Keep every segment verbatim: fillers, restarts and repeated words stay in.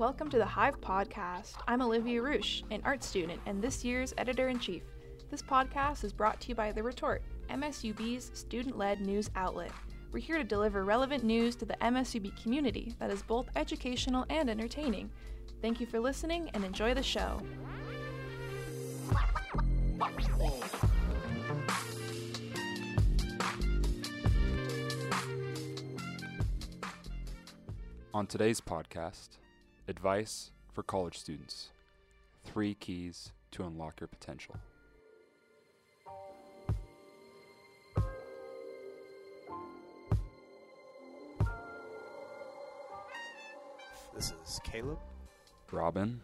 Welcome to The Hive Podcast. I'm Olivia Roosh, an art student and this year's Editor-in-Chief. This podcast is brought to you by The Retort, M S U B's student-led news outlet. We're here to deliver relevant news to the M S U B community that is both educational and entertaining. Thank you for listening and enjoy the show. On today's podcast, advice for college students. Three keys to unlock your potential. This is Caleb, Robin,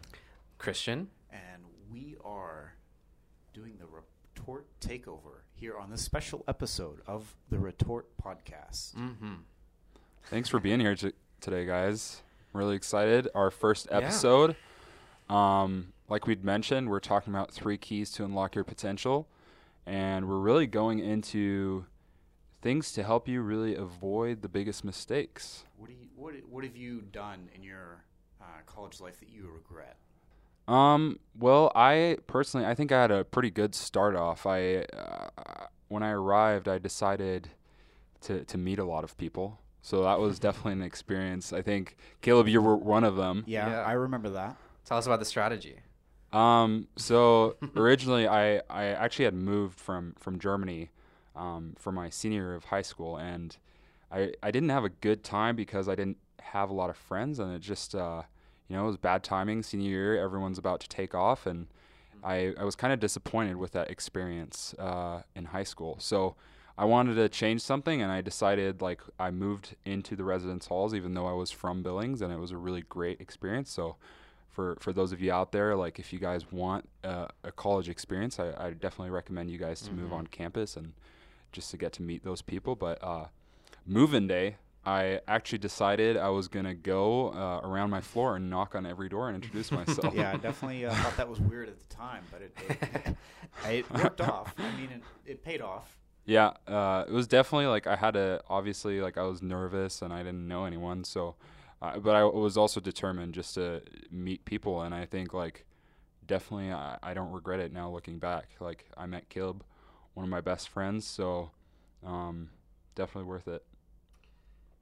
Christian, and we are doing the Retort takeover here on this special episode of the Retort podcast. Mm-hmm. Thanks for being here t- today, guys. Really excited. Our first episode. Yeah. Um, like we'd mentioned, we're talking about three keys to unlock your potential. And we're really going into things to help you really avoid the biggest mistakes. What do you, what what have you done in your uh, college life that you regret? Um, well, I personally, I think I had a pretty good start off. I uh, when I arrived, I decided to, to meet a lot of people. So that was definitely an experience. I think, Caleb, you were one of them. Yeah, yeah. I remember that. Tell us about the strategy. Um, so originally, I, I actually had moved from, from Germany um, for my senior year of high school. And I, I didn't have a good time because I didn't have a lot of friends. And it just, uh, you know, it was bad timing. Senior year, everyone's about to take off. And I, I was kind of disappointed with that experience uh, in high school. So I wanted to change something, and I decided, like, I moved into the residence halls, even though I was from Billings, and it was a really great experience. So for, for those of you out there, like, if you guys want uh, a college experience, I, I definitely recommend you guys to mm-hmm. move on campus and just to get to meet those people. But uh, move-in day, I actually decided I was going to go uh, around my floor and knock on every door and introduce myself. Yeah, I definitely uh, thought that was weird at the time, but it, it, it worked off. I mean, it, it paid off. Yeah, uh, it was definitely like I had to, obviously, like I was nervous and I didn't know anyone. So, uh, but I w- was also determined just to meet people. And I think like definitely I, I don't regret it now looking back. Like I met Kilb, one of my best friends. So um, definitely worth it.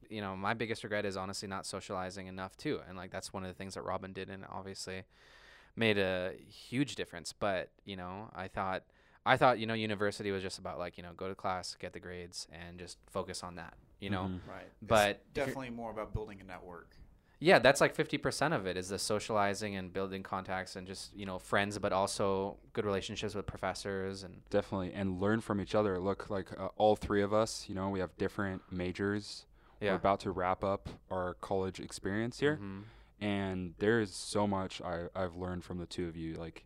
You know, my biggest regret is honestly not socializing enough too. And like that's one of the things that Robin did and obviously made a huge difference. But, you know, I thought... I thought, you know, university was just about like, you know, go to class, get the grades, and just focus on that, you know? Mm-hmm. Right. But it's definitely more about building a network. Yeah, that's like fifty percent of it is the socializing and building contacts and just, you know, friends, but also good relationships with professors. And definitely. And learn from each other. Look, like uh, all three of us, you know, we have different majors. Yeah. We're about to wrap up our college experience here. Mm-hmm. And there is so much I, I've learned from the two of you, like,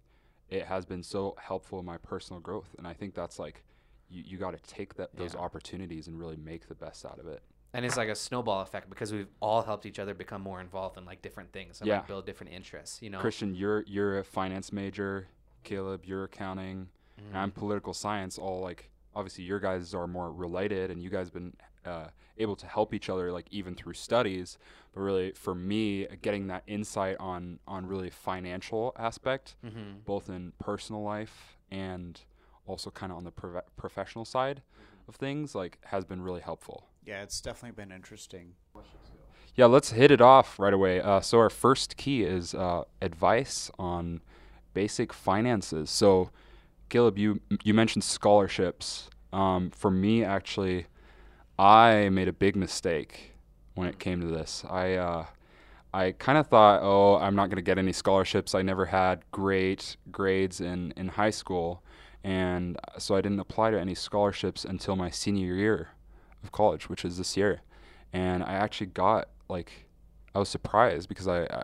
it has been so helpful in my personal growth. And I think that's like, you, you got to take that those yeah. opportunities and really make the best out of it. And it's like a snowball effect because we've all helped each other become more involved in like different things and yeah. like build different interests, you know? Christian, you're, you're a finance major, Caleb, you're accounting, mm-hmm. and I'm political science, all like, obviously your guys are more related and you guys have been uh, able to help each other like even through studies. But really for me, getting that insight on, on really financial aspect, mm-hmm. both in personal life and also kind of on the pro- professional side of things like has been really helpful. Yeah, it's definitely been interesting. Yeah, let's hit it off right away. Uh, so our first key is uh, advice on basic finances. So Caleb, you you mentioned scholarships. Um, for me, actually, I made a big mistake when it came to this. I uh, I kind of thought, oh, I'm not going to get any scholarships. I never had great grades in, in high school, and so I didn't apply to any scholarships until my senior year of college, which is this year. And I actually got like I was surprised because I I,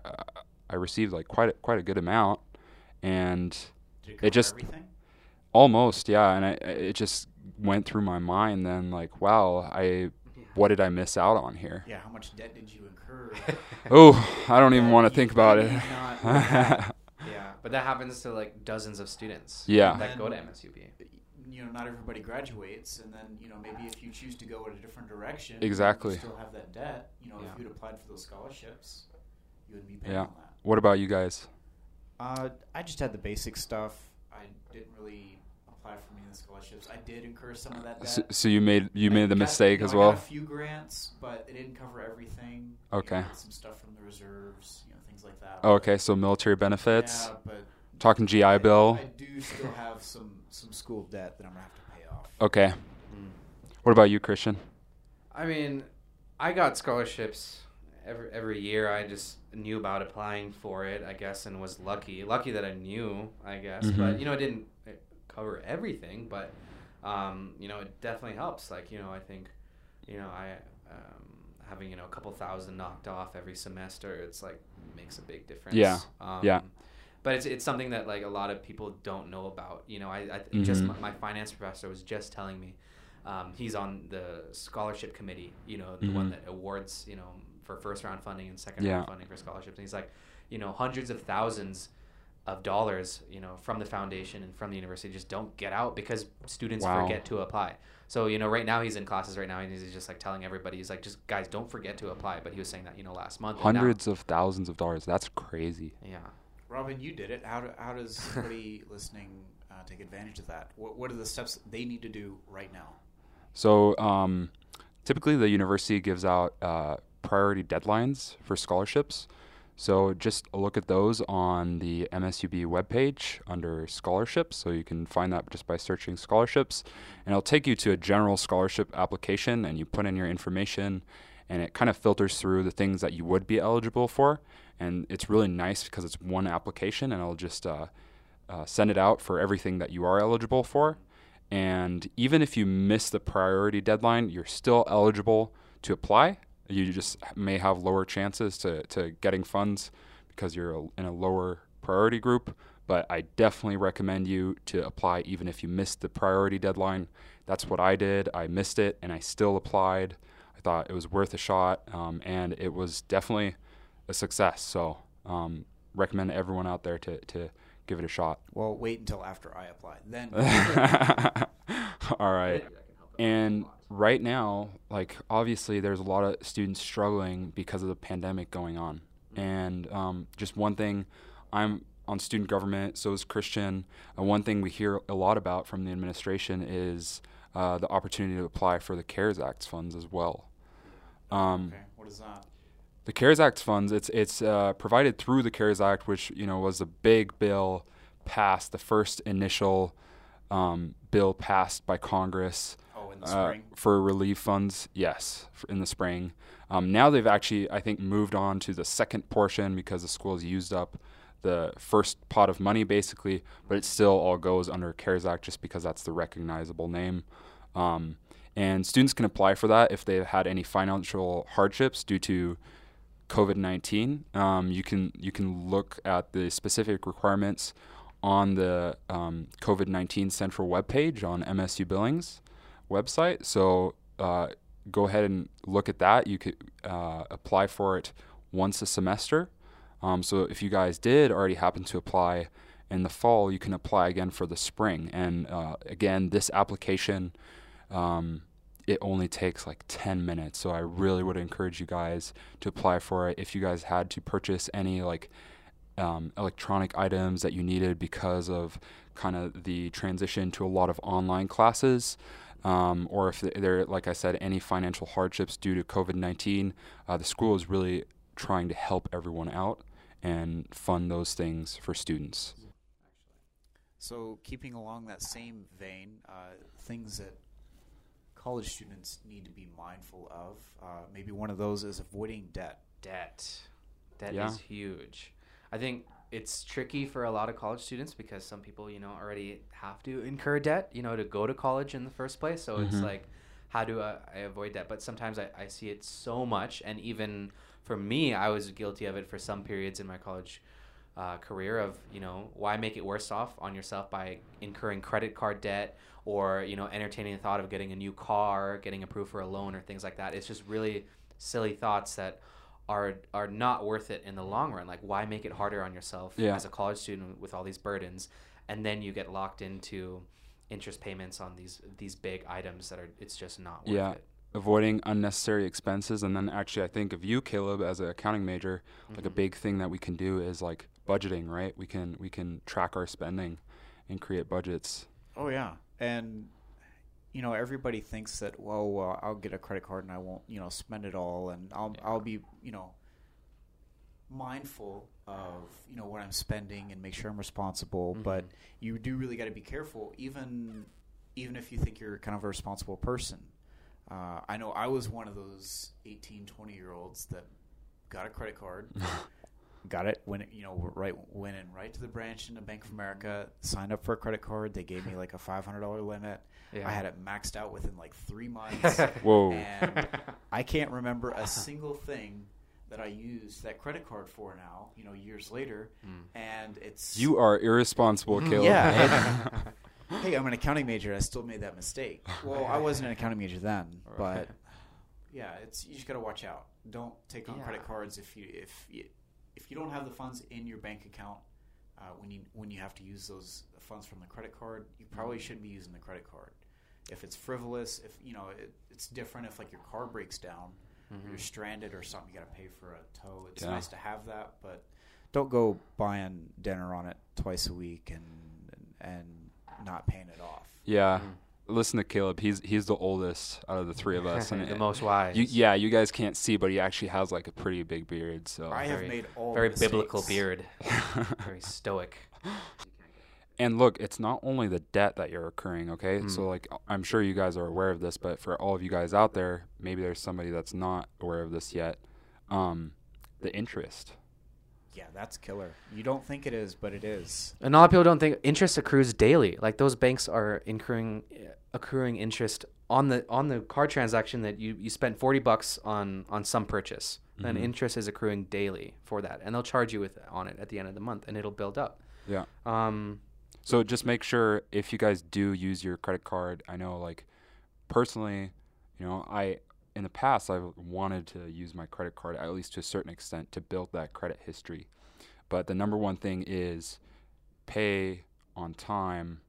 I received like quite a, quite a good amount, and Did it, it just. Everything? Almost, yeah, and I, it just went through my mind then, like, wow, I, yeah. what did I miss out on here? Yeah, how much debt did you incur? Oh, I don't even want to think about it. Not, yeah. yeah, but that happens to, like, dozens of students yeah. that then, go to M S U B. You know, not everybody graduates, and then, you know, maybe if you choose to go in a different direction, exactly. you still have that debt. You know, yeah. if you'd applied for those scholarships, you you would be paying yeah. on that. What about you guys? Uh, I just had the basic stuff. I didn't really apply for many of the scholarships. I did incur some of that debt. So, so you made you I made the mistake to, you know, as well? I got a few grants, but it didn't cover everything. Okay. You know, some stuff from the reserves, you know, things like that. Oh, okay, so military benefits. Yeah, but talking G I I, Bill. I do still have some, some school debt that I'm going to have to pay off. Okay. Mm. What about you, Christian? I mean, I got scholarships every every year. I just knew about applying for it, I guess, and was lucky. Lucky that I knew, I guess. Mm-hmm. But, you know, it didn't cover everything. But, um, you know, it definitely helps. Like, you know, I think, you know, I um, having, you know, a couple thousand knocked off every semester, it's like makes a big difference. Yeah, um, yeah. But it's it's something that, like, a lot of people don't know about. You know, I, I mm-hmm. just my, my finance professor was just telling me. Um, he's on the scholarship committee, you know, the mm-hmm. one that awards, you know, for first round funding and second yeah. round funding for scholarships. And he's like, you know, hundreds of thousands of dollars, you know, from the foundation and from the university just don't get out because students wow. forget to apply. So, you know, right now he's in classes right now and he's just like telling everybody, he's like, just guys, don't forget to apply. But he was saying that, you know, last month. Hundreds of thousands of dollars. That's crazy. Yeah. Robin, you did it. How, do, how does somebody listening uh, take advantage of that? What, what are the steps they need to do right now? So um, typically the university gives out uh, priority deadlines for scholarships. So just look at those on the M S U B webpage under scholarships. So you can find that just by searching scholarships. And it'll take you to a general scholarship application, and you put in your information, and it kind of filters through the things that you would be eligible for. And it's really nice because it's one application, and it'll just uh, uh, send it out for everything that you are eligible for. And even if you miss the priority deadline, you're still eligible to apply. You just may have lower chances to, to getting funds because you're in a lower priority group. But I definitely recommend you to apply even if you missed the priority deadline. That's what I did. I missed it, and I still applied. I thought it was worth a shot, um, and it was definitely a success. So um, recommend everyone out there to to give it a shot. Well, wait until after I apply. Then. All right. And right now, like, obviously there's a lot of students struggling because of the pandemic going on. Mm-hmm. And um, just one thing, I'm on student government, so is Christian. And one thing we hear a lot about from the administration is uh, the opportunity to apply for the CARES Act funds as well. Um, okay, what is that? The CARES Act funds, it's it's uh, provided through the CARES Act, which, you know, was a big bill passed, the first initial um, bill passed by Congress. Oh, in the uh, spring? For relief funds, yes, in the spring. Um, now they've actually, I think, moved on to the second portion because the school's used up the first pot of money, basically, but it still all goes under CARES Act just because that's the recognizable name. Um, and students can apply for that if they've had any financial hardships due to COVID nineteen. Um, you can you can look at the specific requirements on the um, COVID nineteen central webpage on M S U Billings website. So uh, go ahead and look at that. You could uh, apply for it once a semester. Um, so if you guys did already happen to apply in the fall, you can apply again for the spring. And uh, again, this application, um, it only takes like ten minutes. So I really would encourage you guys to apply for it. If you guys had to purchase any like um, electronic items that you needed because of kind of the transition to a lot of online classes, um, or if there, like I said, any financial hardships due to COVID nineteen, uh, the school is really trying to help everyone out and fund those things for students. So keeping along that same vein, uh, things that college students need to be mindful of. Uh, maybe one of those is avoiding debt. Debt. Debt yeah. is huge. I think it's tricky for a lot of college students because some people, you know, already have to incur debt, you know, to go to college in the first place. So mm-hmm. it's like, how do I, I avoid that? But sometimes I, I see it so much. And even for me, I was guilty of it for some periods in my college uh, career of, you know, why make it worse off on yourself by incurring credit card debt, or, you know, entertaining the thought of getting a new car, getting approved for a loan, or things like that. It's just really silly thoughts that are are not worth it in the long run. Like, why make it harder on yourself yeah. as a college student with all these burdens, and then you get locked into interest payments on these these big items that are, it's just not worth yeah. it. avoiding unnecessary expenses. And then actually, I think of you, Caleb, as an accounting major, mm-hmm. like a big thing that we can do is like budgeting, right? We can we can track our spending and create budgets. Oh, yeah. And, you know, everybody thinks that, well, uh, I'll get a credit card and I won't, you know, spend it all. And I'll yeah. I'll be, you know, mindful of, you know, what I'm spending and make sure I'm responsible. Mm-hmm. But you do really got to be careful, even even if you think you're kind of a responsible person. Uh, I know I was one of those eighteen, twenty-year-olds that got a credit card, got it when it, you know, right went in right to the branch in the Bank of America, signed up for a credit card. They gave me like a five hundred dollars limit. Yeah. I had it maxed out within like three months. Whoa! And I can't remember a single thing that I used that credit card for now, you know, years later. Mm. And it's you are irresponsible, Caleb. Yeah. It, hey, I'm an accounting major. I still made that mistake. Well, I wasn't an accounting major then, but yeah, it's you just gotta watch out. Don't take on yeah. credit cards if you if you, if you don't have the funds in your bank account uh, when you when you have to use those funds from the credit card. You probably shouldn't be using the credit card if it's frivolous. If you know it, it's different if like your car breaks down, mm-hmm. or you're stranded or something. You gotta pay for a tow. It's yeah. nice to have that, but don't go buying dinner on it twice a week and and. and not paying it off. Yeah. Mm-hmm. Listen to Caleb. He's he's the oldest out of the three of us. And the it, most wise. You, yeah, you guys can't see, but he actually has like a pretty big beard. So I very, have made all Very mistakes. Biblical beard. Very stoic. And look, it's not only the debt that you're accruing, okay? Mm. So like I'm sure you guys are aware of this, but for all of you guys out there, maybe there's somebody that's not aware of this yet. Um, the interest. Yeah, that's killer. You don't think it is, but it is. And a lot of people don't think interest accrues daily. Like those banks are incurring, accruing interest on the on the card transaction that you, you spent forty bucks on on some purchase. Mm-hmm. And interest is accruing daily for that, and they'll charge you with on it at the end of the month, and it'll build up. Yeah. Um. So just make sure if you guys do use your credit card. I know, like personally, you know, I. In the past, I wanted to use my credit card, at least to a certain extent, to build that credit history. But the number one thing is pay on time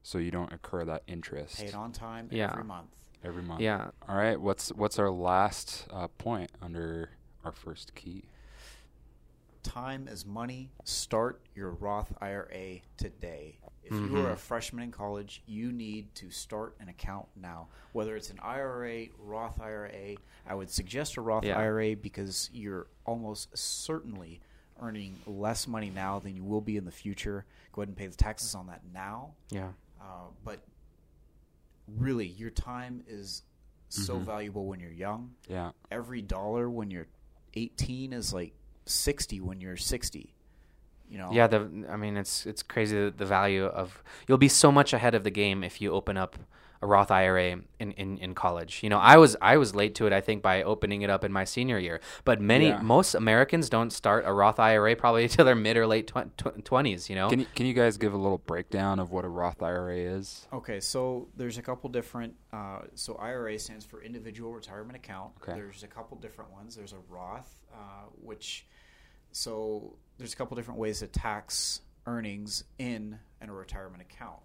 so you don't incur that interest. Pay it on time yeah. every month. Every month. Yeah. All right. What's what's our last uh, point under our first key? Time is money. Start your Roth I R A today. If mm-hmm. you are a freshman in college, you need to start an account now. Whether it's an I R A, Roth I R A, I would suggest a Roth yeah. I R A because you're almost certainly earning less money now than you will be in the future. Go ahead and pay the taxes on that now. Yeah. Uh, but really, your time is so mm-hmm. valuable when you're young. Yeah. Every dollar when you're eighteen is like sixty when you're sixty. You know? Yeah, the, I mean, it's it's crazy the, the value of – you'll be so much ahead of the game if you open up a Roth I R A in, in, in college. You know, I was I was late to it, I think, by opening it up in my senior year. But many yeah. – most Americans don't start a Roth I R A probably until their mid or late tw- tw- twenties, you know? Can you, can you guys give a little breakdown of what a Roth I R A is? Okay, so there's a couple different uh, – so I R A stands for Individual Retirement Account. Okay. There's a couple different ones. There's a Roth, uh, which – so there's a couple different ways to tax earnings in a retirement account.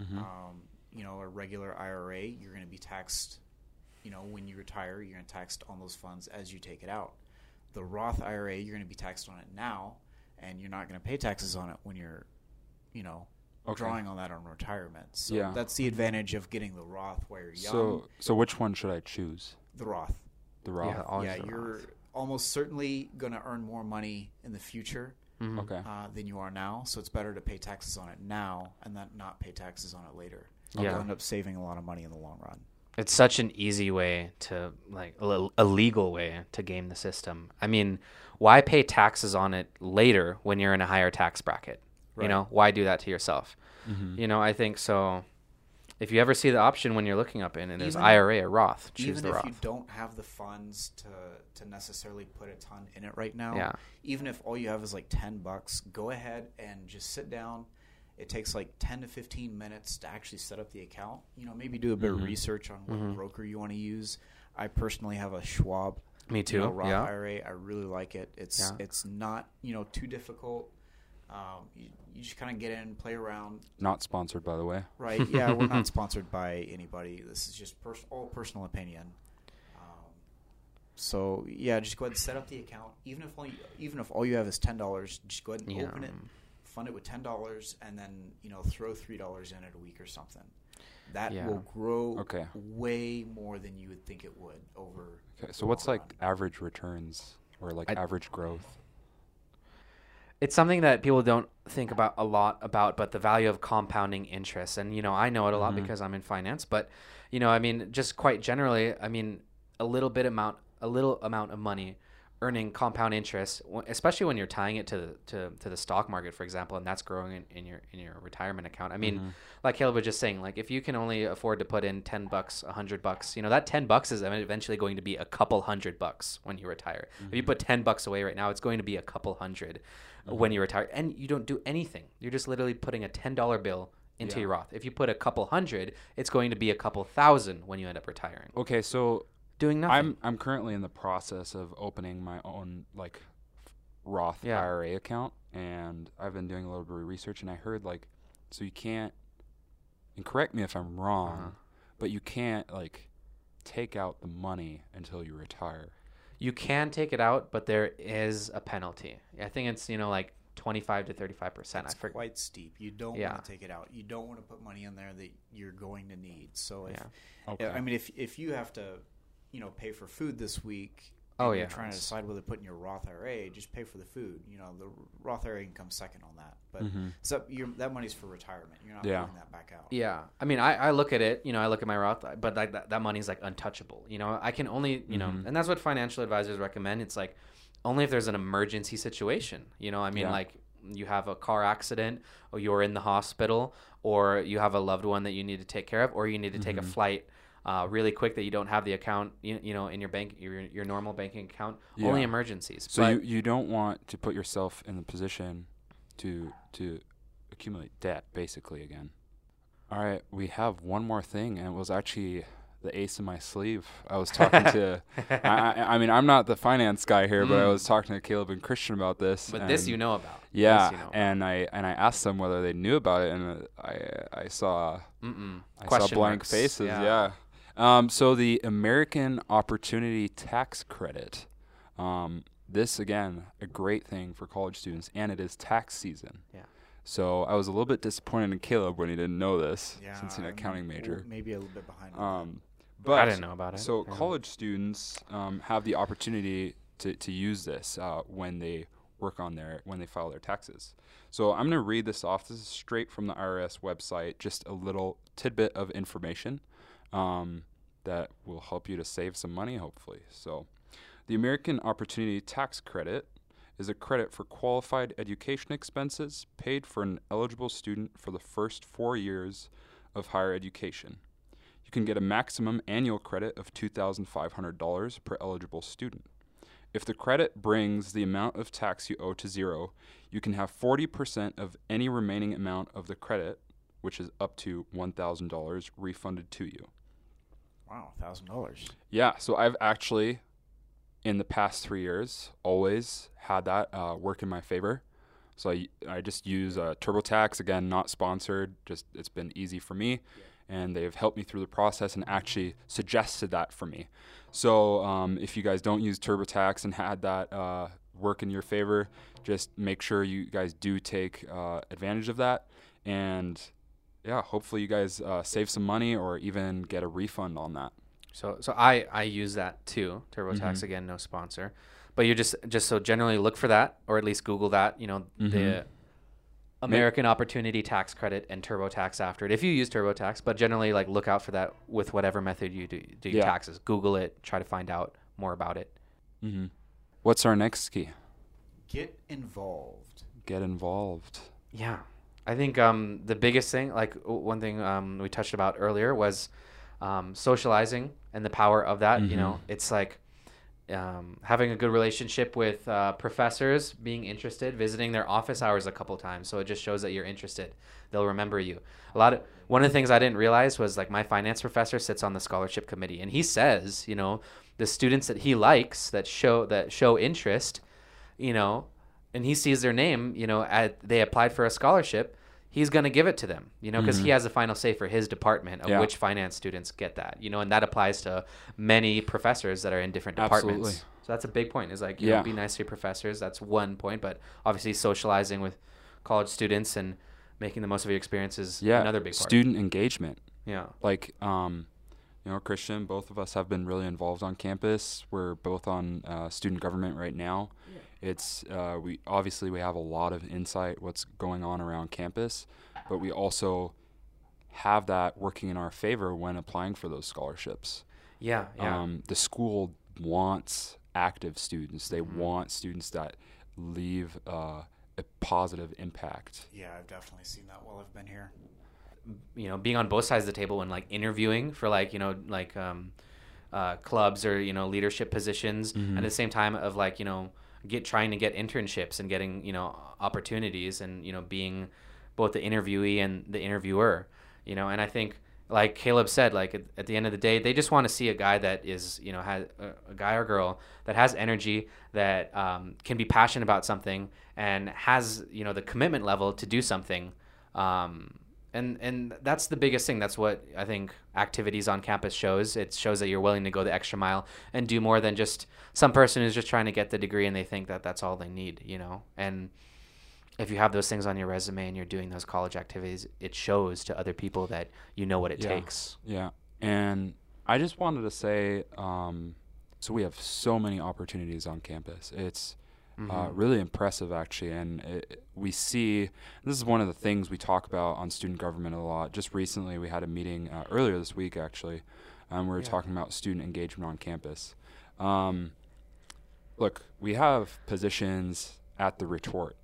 Mm-hmm. Um, you know, a regular I R A, you're going to be taxed, you know, when you retire, you're going to be taxed on those funds as you take it out. The Roth I R A, you're going to be taxed on it now, and you're not going to pay taxes on it when you're, you know, okay. drawing on that on retirement. So yeah. that's the advantage of getting the Roth while you're young. So, so which one should I choose? The Roth. The Roth. Yeah, always yeah the you're... Roth. Almost certainly going to earn more money in the future mm-hmm. okay. uh, than you are now. So it's better to pay taxes on it now and then not pay taxes on it later. You'll yeah. end up saving a lot of money in the long run. It's such an easy way to, like, a legal way to game the system. I mean, why pay taxes on it later when you're in a higher tax bracket? Right. You know, why do that to yourself? Mm-hmm. You know, I think so. If you ever see the option when you're looking up in, and there's I R A or Roth, choose the Roth. Even if you don't have the funds to, to necessarily put a ton in it right now, yeah. even if all you have is like ten bucks, go ahead and just sit down. It takes like ten to fifteen minutes to actually set up the account. You know, maybe do a bit mm-hmm. of research on what mm-hmm. broker you want to use. I personally have a Schwab. Me too. You know, Roth yeah. I R A. I really like it. It's yeah. it's not, you know, too difficult. Um, you, you just kind of get in, play around. Not sponsored, by the way. Right? Yeah, we're not sponsored by anybody. This is just pers- all personal opinion. So yeah, just go ahead and set up the account. Even if only, even if all you have is ten dollars, just go ahead and yeah. open it, fund it with ten dollars, and then you know throw three dollars in it a week or something. That yeah. will grow okay. way more than you would think it would over. Okay, so what's like run. average returns or like I, average growth? It's something that people don't think about a lot about, but the value of compounding interest, and you know I know it a lot mm-hmm. because I'm in finance. But you know, I mean, just quite generally, I mean, a little bit amount. a little amount of money earning compound interest, especially when you're tying it to the, to, to the stock market, for example, and that's growing in, in your, in your retirement account. I mean, mm-hmm. like Caleb was just saying, like if you can only afford to put in ten bucks, a hundred bucks, you know, that ten bucks is eventually going to be a couple hundred bucks when you retire. Mm-hmm. If you put ten bucks away right now, it's going to be a couple hundred mm-hmm. when you retire, and you don't do anything. You're just literally putting a ten dollar bill into yeah. your Roth. If you put a couple hundred, it's going to be a couple thousand when you end up retiring. Okay. So doing nothing. I'm I'm currently in the process of opening my own like Roth yeah. I R A account, and I've been doing a little bit of research, and I heard like, so you can't, and correct me if I'm wrong, uh-huh. but you can't like take out the money until you retire. You can take it out, but there is a penalty. I think it's you know like twenty-five to thirty-five percent. It's for- quite steep. You don't yeah. want to take it out. You don't want to put money in there that you're going to need. So if yeah. okay. I mean if if you have to. you know, pay for food this week. Oh, yeah. You're trying to decide whether to put in your Roth I R A, just pay for the food. You know, the Roth I R A can come second on that. But mm-hmm. so you're, that money's for retirement. You're not yeah. putting that back out. Yeah. I mean, I, I look at it, you know, I look at my Roth, but that, that, that money's like untouchable. You know, I can only, you mm-hmm. know, and that's what financial advisors recommend. It's like only if there's an emergency situation. You know, I mean, yeah. like you have a car accident or you're in the hospital or you have a loved one that you need to take care of or you need to take mm-hmm. a flight Uh, really quick that you don't have the account, you, you know, in your bank, your your normal banking account, yeah. only emergencies. So but you, you don't want to put yourself in the position to to accumulate debt, basically, again. All right, we have one more thing, and it was actually the ace in my sleeve. I was talking to, I, I, I mean, I'm not the finance guy here, mm. but I was talking to Caleb and Christian about this. But this you know about. Yeah, you know about. and I and I asked them whether they knew about it, and I I saw, Mm-mm. I Question saw blank marks. faces, yeah. yeah. Um, so the American Opportunity Tax Credit, um, this, again, a great thing for college students, and it is tax season. Yeah. So I was a little bit disappointed in Caleb when he didn't know this, yeah, since he's an accounting major. Maybe a little bit behind. Um, but I didn't know about it. So yeah. college students um, have the opportunity to, to use this uh, when they work on their, when they file their taxes. So I'm going to read this off. This is straight from the I R S website, just a little tidbit of information. Um, that will help you to save some money, hopefully. So the American Opportunity Tax Credit is a credit for qualified education expenses paid for an eligible student for the first four years of higher education. You can get a maximum annual credit of two thousand five hundred dollars per eligible student. If the credit brings the amount of tax you owe to zero, you can have forty percent of any remaining amount of the credit, which is up to one thousand dollars, refunded to you. Wow, one thousand dollars. Yeah, so I've actually, in the past three years, always had that uh, work in my favor. So I, I just use uh, TurboTax, again, not sponsored. Just it's been easy for me, yeah. and they've helped me through the process and actually suggested that for me. So um, if you guys don't use TurboTax and had that uh, work in your favor, just make sure you guys do take uh, advantage of that. And yeah, hopefully you guys uh, save some money or even get a refund on that. So so I, I use that too, TurboTax, mm-hmm. again, no sponsor. But you just just so generally look for that or at least Google that, you know, mm-hmm. the American Maybe. Opportunity Tax Credit and TurboTax after it. If you use TurboTax, but generally like look out for that with whatever method you do, do your yeah. taxes. Google it, try to find out more about it. Mm-hmm. What's our next key? Get involved. Get involved. Yeah. I think um, the biggest thing, like one thing um, we touched about earlier was um, socializing and the power of that. Mm-hmm. You know, it's like um, having a good relationship with uh, professors, being interested, visiting their office hours a couple times. So it just shows that you're interested. They'll remember you. A lot of one of the things I didn't realize was like my finance professor sits on the scholarship committee, and he says, you know, the students that he likes that show that show interest, you know, and he sees their name, you know, at, they applied for a scholarship. he's going to give it to them, you know, because mm-hmm. he has the final say for his department of yeah. which finance students get that, you know, and that applies to many professors that are in different departments. Absolutely. So that's a big point, is like, you yeah. know, be nice to your professors. That's one point. But obviously socializing with college students and making the most of your experience is yeah. another big part. Student engagement. Yeah. Like, um, you know, Christian, both of us have been really involved on campus. We're both on uh, student government right now. Yeah. It's uh, we obviously we have a lot of insight what's going on around campus, but we also have that working in our favor when applying for those scholarships. Yeah, yeah. Um, the school wants active students. They mm-hmm. want students that leave uh, a positive impact. Yeah, I've definitely seen that while I've been here. You know, being on both sides of the table and like interviewing for like, you know, like um, uh, clubs or, you know, leadership positions mm-hmm. at the same time of like, you know, get trying to get internships and getting, you know, opportunities and, you know, being both the interviewee and the interviewer, you know, and I think like Caleb said, like at, at the end of the day, they just want to see a guy that is, you know, has a, a guy or girl that has energy, that um, can be passionate about something and has, you know, the commitment level to do something. Um, and, and that's the biggest thing. That's what I think activities on campus shows. It shows that you're willing to go the extra mile and do more than just some person who's just trying to get the degree and they think that that's all they need, you know? And if you have those things on your resume and you're doing those college activities, it shows to other people that you know what it yeah. takes. Yeah. And I just wanted to say, um, so we have so many opportunities on campus. It's, Uh, really impressive, actually. And it, we see, this is one of the things we talk about on student government a lot. Just recently, we had a meeting uh, earlier this week, actually, and um, we were yeah. talking about student engagement on campus. Um, look, we have positions at The Retort.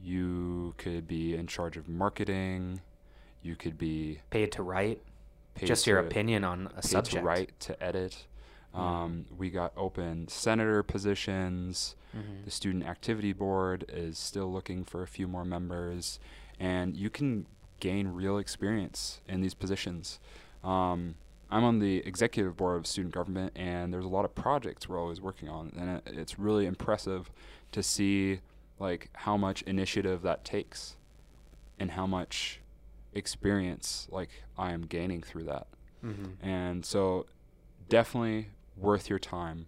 You could be in charge of marketing. You could be... Paid to write. Paid just to, your opinion on a paid subject. Paid to write, to edit. Um, we got open senator positions. Mm-hmm. The Student Activity Board is still looking for a few more members, and you can gain real experience in these positions. Um, I'm on the Executive Board of Student Government, and there's a lot of projects we're always working on, and it, it's really impressive to see like how much initiative that takes and how much experience like I am gaining through that. Mm-hmm. And so definitely worth your time.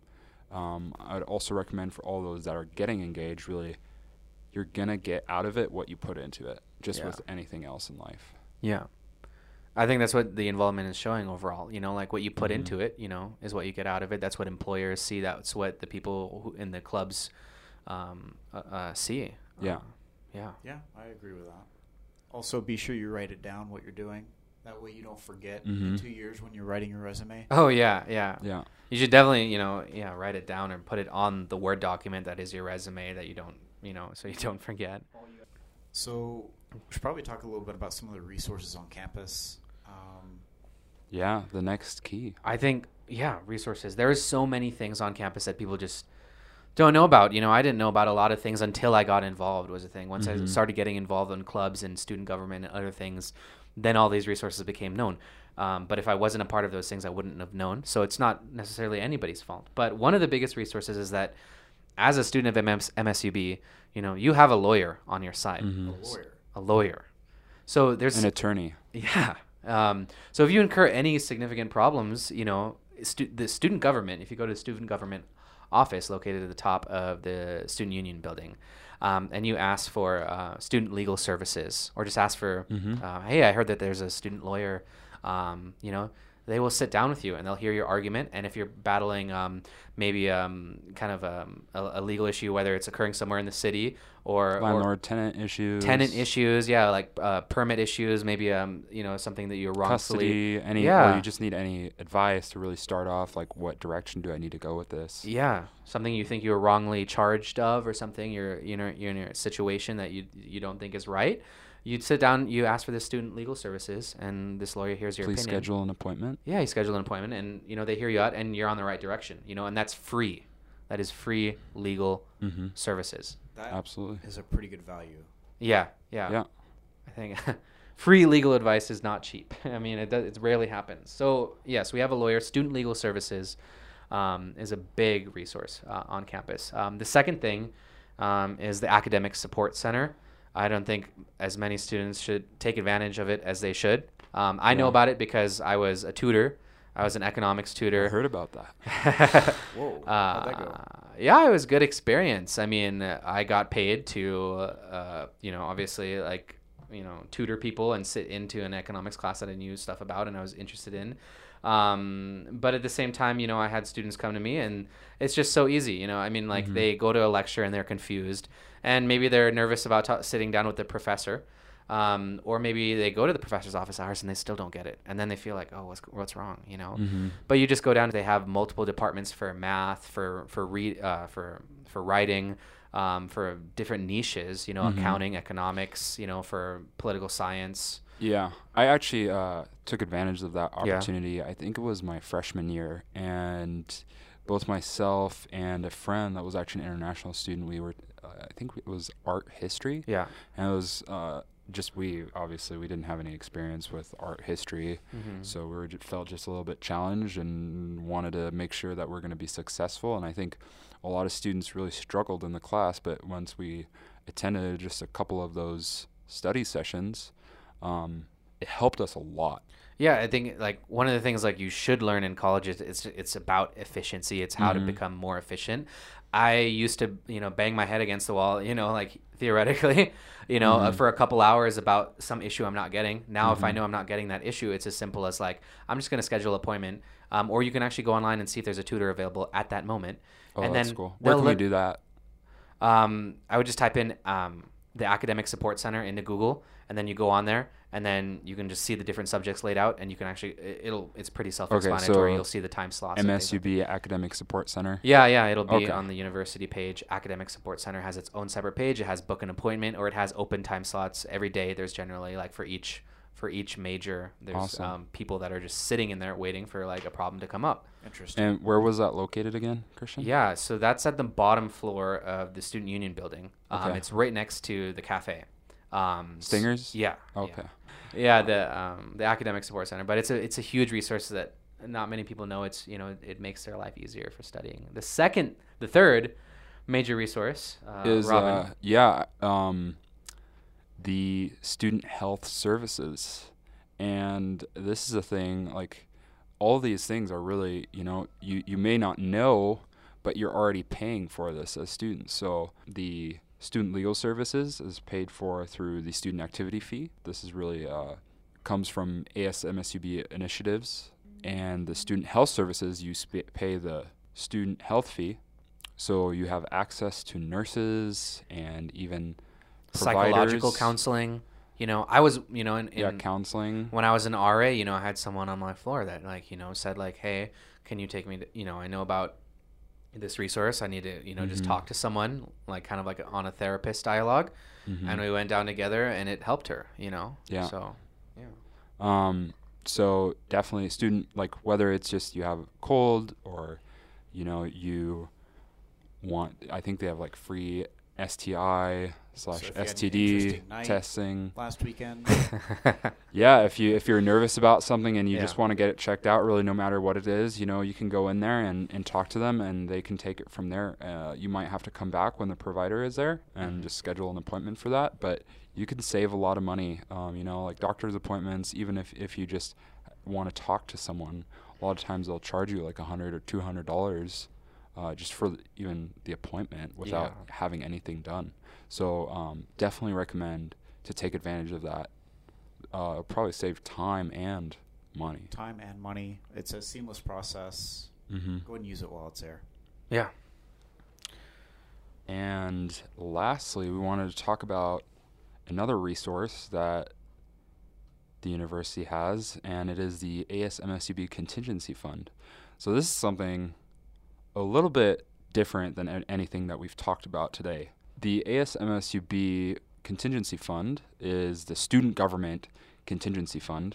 Um, I'd also recommend for all those that are getting engaged, really, you're going to get out of it what you put into it, just yeah. with anything else in life. Yeah. I think that's what the involvement is showing overall. You know, like what you put mm-hmm. into it, you know, is what you get out of it. That's what employers see. That's what the people who in the clubs um, uh, uh, see. Yeah. Um, yeah. Yeah, I agree with that. Also, be sure you write it down, what you're doing. That way you don't forget mm-hmm. in two years when you're writing your resume. Oh, yeah, yeah. Yeah. You should definitely, you know, yeah, write it down and put it on the Word document that is your resume that you don't, you know, so you don't forget. So we should probably talk a little bit about some of the resources on campus. Um, yeah, the next key. I think, yeah, resources. There is so many things on campus that people just don't know about. You know, I didn't know about a lot of things until I got involved was the thing. Once mm-hmm. I started getting involved in clubs and student government and other things, then all these resources became known. Um, but if I wasn't a part of those things, I wouldn't have known. So it's not necessarily anybody's fault. But one of the biggest resources is that as a student of M S U B, you know, you have a lawyer on your side. Mm-hmm. A lawyer. A lawyer. So there's an attorney. Yeah. Um, so if you incur any significant problems, you know, stu- the student government, if you go to the student government office located at the top of the student union building, Um, and you ask for uh, student legal services, or just ask for, mm-hmm. uh, hey, I heard that there's a student lawyer, um, you know, they will sit down with you and they'll hear your argument. And if you're battling um, maybe um, kind of a, a legal issue, whether it's occurring somewhere in the city or landlord-tenant issues, tenant issues, yeah, like uh, permit issues, maybe um, you know something that you're wrongfully custody, any, yeah, or you just need any advice to really start off, like what direction do I need to go with this? Yeah, something you think you were wrongly charged of, or something you're you know you're in a situation that you you don't think is right. You'd sit down, you ask for the student legal services, and this lawyer hears your Please opinion. Please schedule an appointment. Yeah, you schedule an appointment, and you know they hear you out, and you're on the right direction. You know, and that's free. That is free legal mm-hmm. services. That Absolutely. Is a pretty good value. Yeah, yeah. Yeah. I think free legal advice is not cheap. I mean, it does, it rarely happens. So, yes, we have a lawyer. Student legal services um, is a big resource uh, on campus. Um, the second thing um, is the Academic Support Center. I don't think as many students should take advantage of it as they should. Um, I yeah. know about it because I was a tutor. I was an economics tutor. I heard about that. Whoa, how'd that go? Uh, yeah, it was a good experience. I mean, I got paid to, uh, you know, obviously, like, you know, tutor people and sit into an economics class that I knew stuff about and I was interested in. Um, but at the same time, you know, I had students come to me and it's just so easy, you know, I mean, like mm-hmm. they go to a lecture and they're confused and maybe they're nervous about t- sitting down with the professor. Um, or maybe they go to the professor's office hours and they still don't get it. And then they feel like, oh, what's, what's wrong, you know? Mm-hmm. But you just go down, they have multiple departments for math, for, for read, uh, for, for writing, um, for different niches, you know, mm-hmm. accounting, economics, you know, for political science. Yeah. I actually, uh, took advantage of that opportunity. Yeah. I think it was my freshman year, and both myself and a friend that was actually an international student, we were, uh, I think it was art history. Yeah. And it was, uh, just we obviously we didn't have any experience with art history, mm-hmm. so we were j- felt just a little bit challenged and wanted to make sure that we're going to be successful. And I think a lot of students really struggled in the class, but once we attended just a couple of those study sessions, um, it helped us a lot. Yeah, I think like one of the things like you should learn in college is it's it's about efficiency. It's how mm-hmm. to become more efficient. I used to, you know, bang my head against the wall, you know, like theoretically, you know, mm-hmm. uh, for a couple hours about some issue I'm not getting. Now, mm-hmm. if I know I'm not getting that issue, it's as simple as like, I'm just going to schedule an appointment. Um, or you can actually go online and see if there's a tutor available at that moment. Oh, and that's then cool. Where can look, you do that? Um, I would just type in um, the Academic Support Center into Google, and then you go on there, and then you can just see the different subjects laid out, and you can actually it'll it's pretty self-explanatory. Okay, so you'll see the time slots. M S U B like Academic Support Center. Yeah, yeah, it'll be okay. On the university page. Academic Support Center has its own separate page. It has book an appointment, or it has open time slots every day. There's generally like for each for each major, there's awesome. um, people that are just sitting in there waiting for like a problem to come up. Interesting. And where was that located again, Christian? Yeah, so that's at the bottom floor of the Student Union Building. Um, okay. It's right next to the cafe. Um, Stingers? Yeah. Okay. Yeah. Yeah, the um, the Academic Support Center, but it's a it's a huge resource that not many people know. It's you know it makes their life easier for studying. The second, the third major resource uh, is Robin. Uh, yeah, um, the Student Health Services, and this is a thing like all these things are really you know you you may not know, but you're already paying for this as students. So the Student Legal Services is paid for through the student activity fee. This is really uh, comes from A S M S U B initiatives. And the Student Health Services, you sp- pay the student health fee. So you have access to nurses and even providers. Psychological counseling. You know, I was, you know, in, in yeah, counseling. When I was an R A, you know, I had someone on my floor that like, you know, said like, hey, can you take me to, you know, I know about this resource, I need to, you know, mm-hmm. just talk to someone like kind of like on a therapist dialogue. Mm-hmm. And we went down together and it helped her, you know? Yeah. So, yeah. Um, so definitely student, like whether it's just you have a cold or, you know, you want, I think they have like free S T I slash so S T D testing last weekend. Yeah. If you, if you're nervous about something and you yeah. just want to get it checked out, really, no matter what it is, you know, you can go in there and, and talk to them and they can take it from there. Uh, you might have to come back when the provider is there and mm-hmm. just schedule an appointment for that, but you can save a lot of money. Um, you know, like doctor's appointments, even if, if you just want to talk to someone, a lot of times they'll charge you like a hundred or two hundred dollars. Uh, just for th- even the appointment without yeah. having anything done. So um, definitely recommend to take advantage of that. Uh, it'll probably save time and money. Time and money. It's a seamless process. Mm-hmm. Go ahead and use it while it's there. Yeah. And lastly, we wanted to talk about another resource that the university has, and it is the A S M S U B Contingency Fund. So this is something a little bit different than a- anything that we've talked about today. The A S M S U B Contingency Fund is the Student Government Contingency Fund.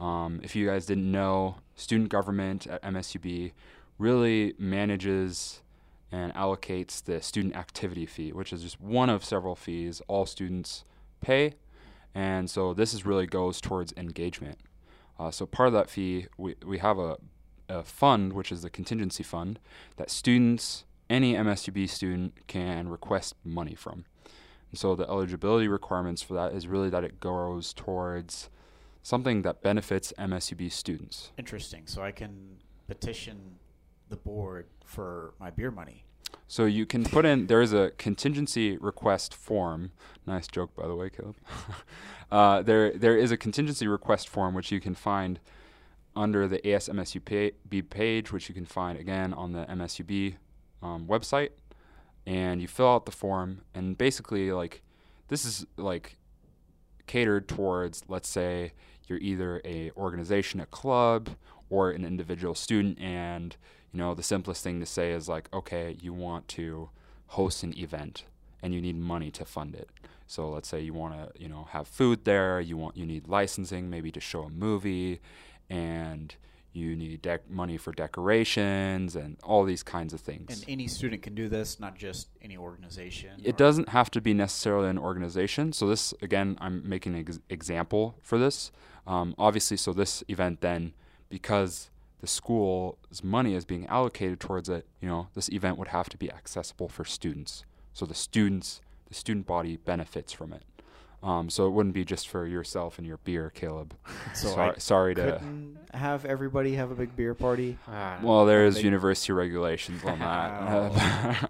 Um, if you guys didn't know, student government at M S U B really manages and allocates the student activity fee, which is just one of several fees all students pay. And so this is really goes towards engagement. Uh, so part of that fee, we, we have a A fund, which is the contingency fund, that students, any M S U B student, can request money from. And so the eligibility requirements for that is really that it goes towards something that benefits M S U B students. Interesting. So I can petition the board for my beer money. So you can put in, there is a contingency request form. Nice joke, by the way, Caleb. uh, there, there is a contingency request form, which you can find under the A S M S U B page, which you can find, again, on the M S U B um, website. And you fill out the form, and basically, like, this is, like, catered towards, let's say, you're either a organization, a club, or an individual student, and, you know, the simplest thing to say is, like, okay, you want to host an event, and you need money to fund it. So let's say you want to, you know, have food there, you want, you need licensing maybe to show a movie, and you need dec- money for decorations and all these kinds of things. And any student can do this, not just any organization? It or doesn't have to be necessarily an organization. So this, again, I'm making an ex- example for this. Um, obviously, so this event then, because the school's money is being allocated towards it, you know, this event would have to be accessible for students. So the students, the student body benefits from it. Um, so it wouldn't be just for yourself and your beer, Caleb. So sorry, sorry to have everybody have a big beer party. Uh, well, there is university regulations on that.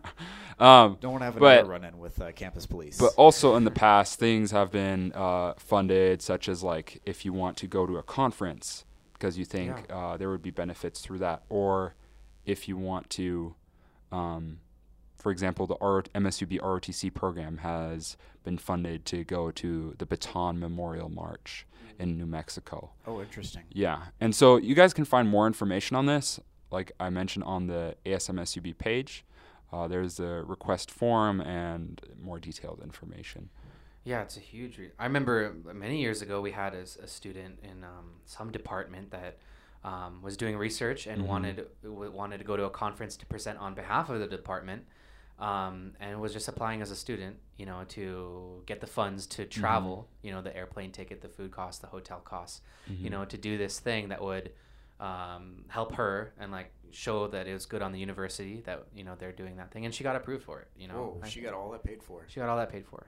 um, Don't want to have another run-in with uh, campus police. But also in the past, things have been uh, funded, such as like if you want to go to a conference because you think yeah. uh, there would be benefits through that, or if you want to. Um, For example, the M S U B R O T C program has been funded to go to the Bataan Memorial March in New Mexico. Oh, interesting. Yeah. And so you guys can find more information on this, like I mentioned, on the A S M S U B page. Uh, there's the request form and more detailed information. Yeah, it's a huge re- – I remember many years ago we had a, a student in um, some department that – Um, was doing research and mm-hmm. wanted w- wanted to go to a conference to present on behalf of the department, um, and was just applying as a student, you know, to get the funds to travel, mm-hmm. you know, the airplane ticket, the food costs, the hotel costs, mm-hmm. you know, to do this thing that would um, help her and like show that it was good on the university that, you know, they're doing that thing, and she got approved for it, you know. Whoa, she got all that paid for. She got all that paid for,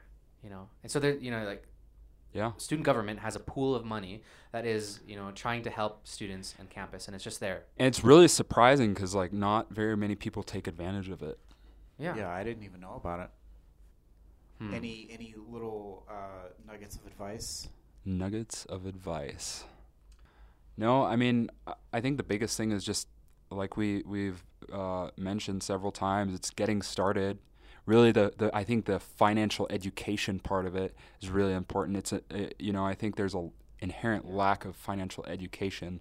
you know, and so there, you know, like. Yeah. Student government has a pool of money that is, you know, trying to help students and campus, and it's just there. And it's really surprising because, like, not very many people take advantage of it. Yeah. Yeah, I didn't even know about it. Hmm. Any any little uh, nuggets of advice? Nuggets of advice. No, I mean, I think the biggest thing is just, like we, we've uh, mentioned several times, it's getting started. Really, the, the I think the financial education part of it is really important. It's a, a you know I think there's a inherent lack of financial education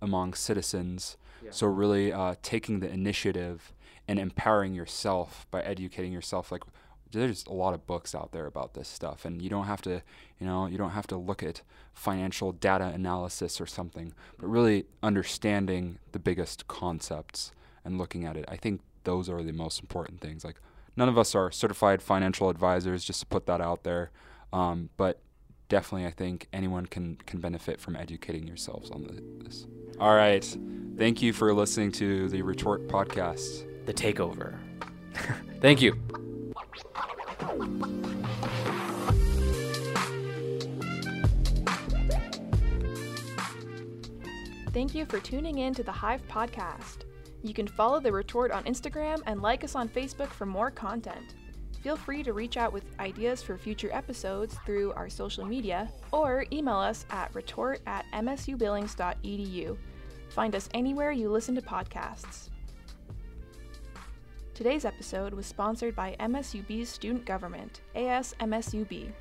among citizens. Yeah. So really, uh, taking the initiative and empowering yourself by educating yourself. Like there's a lot of books out there about this stuff, and you don't have to you know you don't have to look at financial data analysis or something, but really understanding the biggest concepts and looking at it. I think those are the most important things. Like. None of us are certified financial advisors, just to put that out there. Um, but definitely, I think anyone can, can benefit from educating yourselves on the, this. All right. Thank you for listening to the Retort Podcast. The Takeover. Thank you. Thank you for tuning in to the Hive Podcast. You can follow The Retort on Instagram and like us on Facebook for more content. Feel free to reach out with ideas for future episodes through our social media or email us at retort at msubillings.edu. Find us anywhere you listen to podcasts. Today's episode was sponsored by M S U B's Student Government, A S M S U B.